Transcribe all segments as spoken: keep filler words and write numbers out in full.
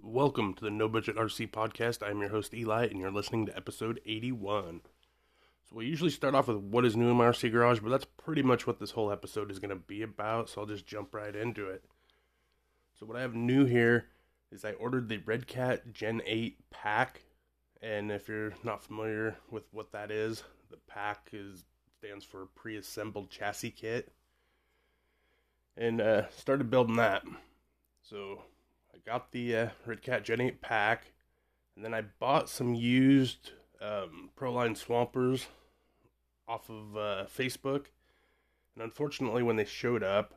Welcome to the No Budget R C Podcast. I'm your host Eli, and you're listening to episode eighty-one. So we usually start off with what is new in my R C garage, but that's pretty much what this whole episode is going to be about, so I'll just jump right into it. So what I have new here is I ordered the Redcat Gen eight PACK, and if you're not familiar with what that is, the PACK is... stands for Pre-Assembled Chassis Kit, and uh, started building that. So I got the uh, Redcat Gen eight PACK, and then I bought some used um, Proline Swampers off of uh, Facebook, and unfortunately when they showed up,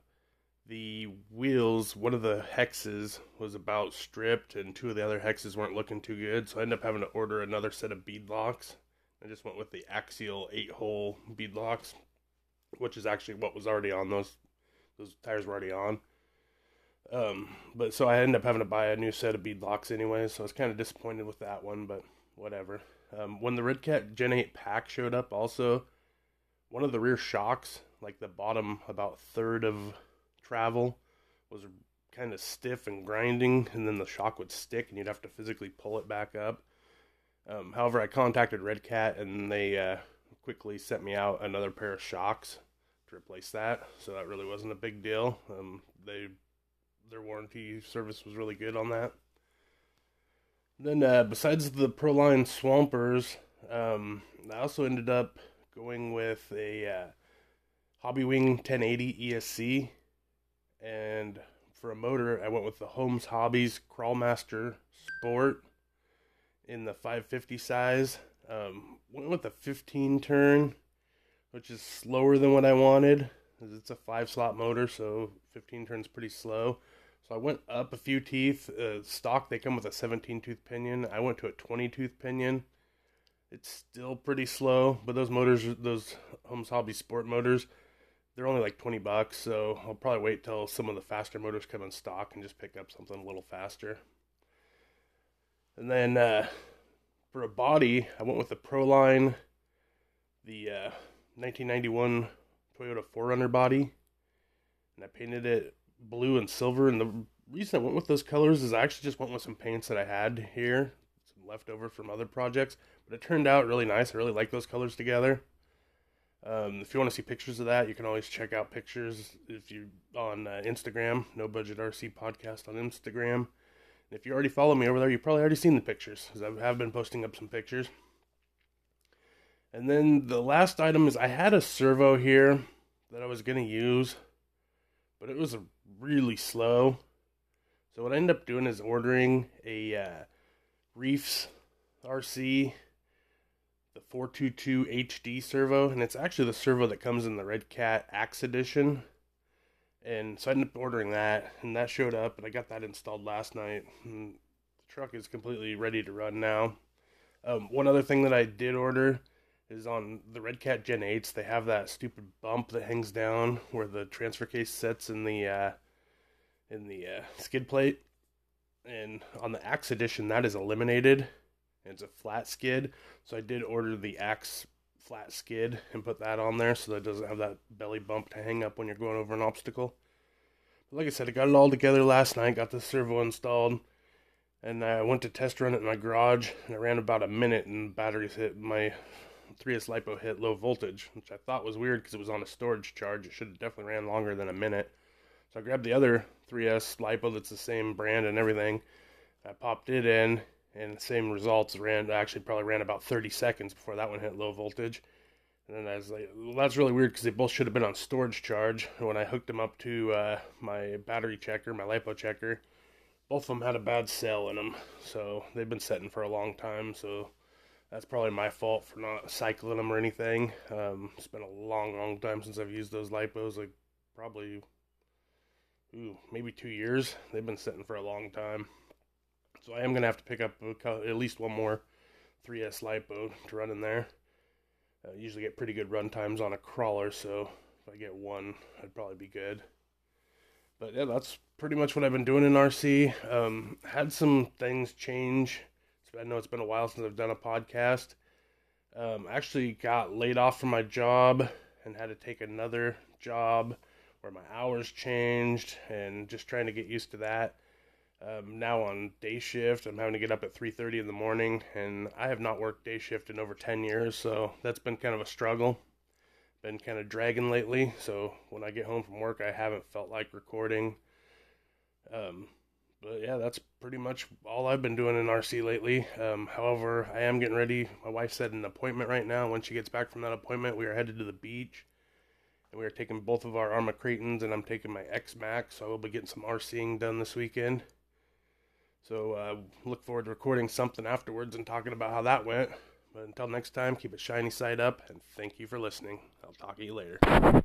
the wheels, one of the hexes was about stripped, and two of the other hexes weren't looking too good, so I ended up having to order another set of bead locks. I just went with the Axial eight-hole bead locks, which is actually what was already on those. Those tires were already on. Um, but so I ended up having to buy a new set of bead locks anyway, so I was kind of disappointed with that one, but whatever. Um, when the Redcat Gen eight PACK showed up also, one of the rear shocks, like the bottom about third of travel, was kind of stiff and grinding, and then the shock would stick, and you'd have to physically pull it back up. Um, however, I contacted Redcat, and they uh, quickly sent me out another pair of shocks to replace that, so that really wasn't a big deal. Um, they their warranty service was really good on that. Then, uh, besides the Proline Swampers, um, I also ended up going with a uh, Hobbywing ten eighty E S C, and for a motor, I went with the Holmes Hobbies Crawlmaster Sport in the five fifty size. Um, went with a fifteen turn, which is slower than what I wanted, because it's a five slot motor, so fifteen turns pretty slow. So I went up a few teeth. Uh, stock, they come with a seventeen tooth pinion. I went to a twenty tooth pinion. It's still pretty slow, but those motors, those Holmes Hobby Sport motors, they're only like twenty bucks, so I'll probably wait till some of the faster motors come in stock and just pick up something a little faster. And then uh, for a body, I went with the Proline, the uh, nineteen ninety-one Toyota four runner body. And I painted it blue and silver. And the reason I went with those colors is I actually just went with some paints that I had here, some leftover from other projects. But it turned out really nice. I really like those colors together. Um, if you want to see pictures of that, you can always check out pictures if you on uh, Instagram, No Budget R C Podcast on Instagram. If you already follow me over there, you've probably already seen the pictures, because I have been posting up some pictures. And then the last item is I had a servo here that I was going to use, but it was really slow. So what I ended up doing is ordering a uh, Reefs R C, the four twenty-two H D servo, and it's actually the servo that comes in the Redcat Axe Edition. And so I ended up ordering that, and that showed up, and I got that installed last night. And the truck is completely ready to run now. Um, one other thing that I did order is on the Redcat Gen eights, they have that stupid bump that hangs down where the transfer case sits in the uh, in the uh, skid plate. And on the Axe Edition, that is eliminated, and it's a flat skid. So I did order the Axe flat skid and put that on there so that it doesn't have that belly bump to hang up when you're going over an obstacle. But like I said, I got it all together last night, got the servo installed, and I went to test run it in my garage, and I ran about a minute and batteries hit, my three S LiPo hit low voltage, which I thought was weird because it was on a storage charge. It should have definitely ran longer than a minute. So I grabbed the other three S LiPo that's the same brand and everything. I popped it in, and the same results ran, actually probably ran about thirty seconds before that one hit low voltage. And then I was like, well, that's really weird because they both should have been on storage charge. And when I hooked them up to uh, my battery checker, my LiPo checker, both of them had a bad cell in them. So they've been setting for a long time. So that's probably my fault for not cycling them or anything. Um, it's been a long, long time since I've used those LiPos, like probably ooh, maybe two years. They've been setting for a long time. So I am going to have to pick up at least one more three S LiPo to run in there. I usually get pretty good run times on a crawler, so if I get one, I'd probably be good. But yeah, that's pretty much what I've been doing in R C. Um, had some things change. I know it's been a while since I've done a podcast. Um, I actually got laid off from my job and had to take another job where my hours changed, and just trying to get used to that. Um, now on day shift, I'm having to get up at three thirty in the morning, and I have not worked day shift in over ten years, so that's been kind of a struggle. Been kind of dragging lately, so when I get home from work, I haven't felt like recording. Um, but yeah, that's pretty much all I've been doing in R C lately. Um, however, I am getting ready. My wife said an appointment right now. When she gets back from that appointment, we are headed to the beach. And we are taking both of our Arrma Kratons, and I'm taking my X-Max, so I will be getting some RCing done this weekend. So uh, look forward to recording something afterwards and talking about how that went. But until next time, keep it shiny side up, and thank you for listening. I'll talk to you later.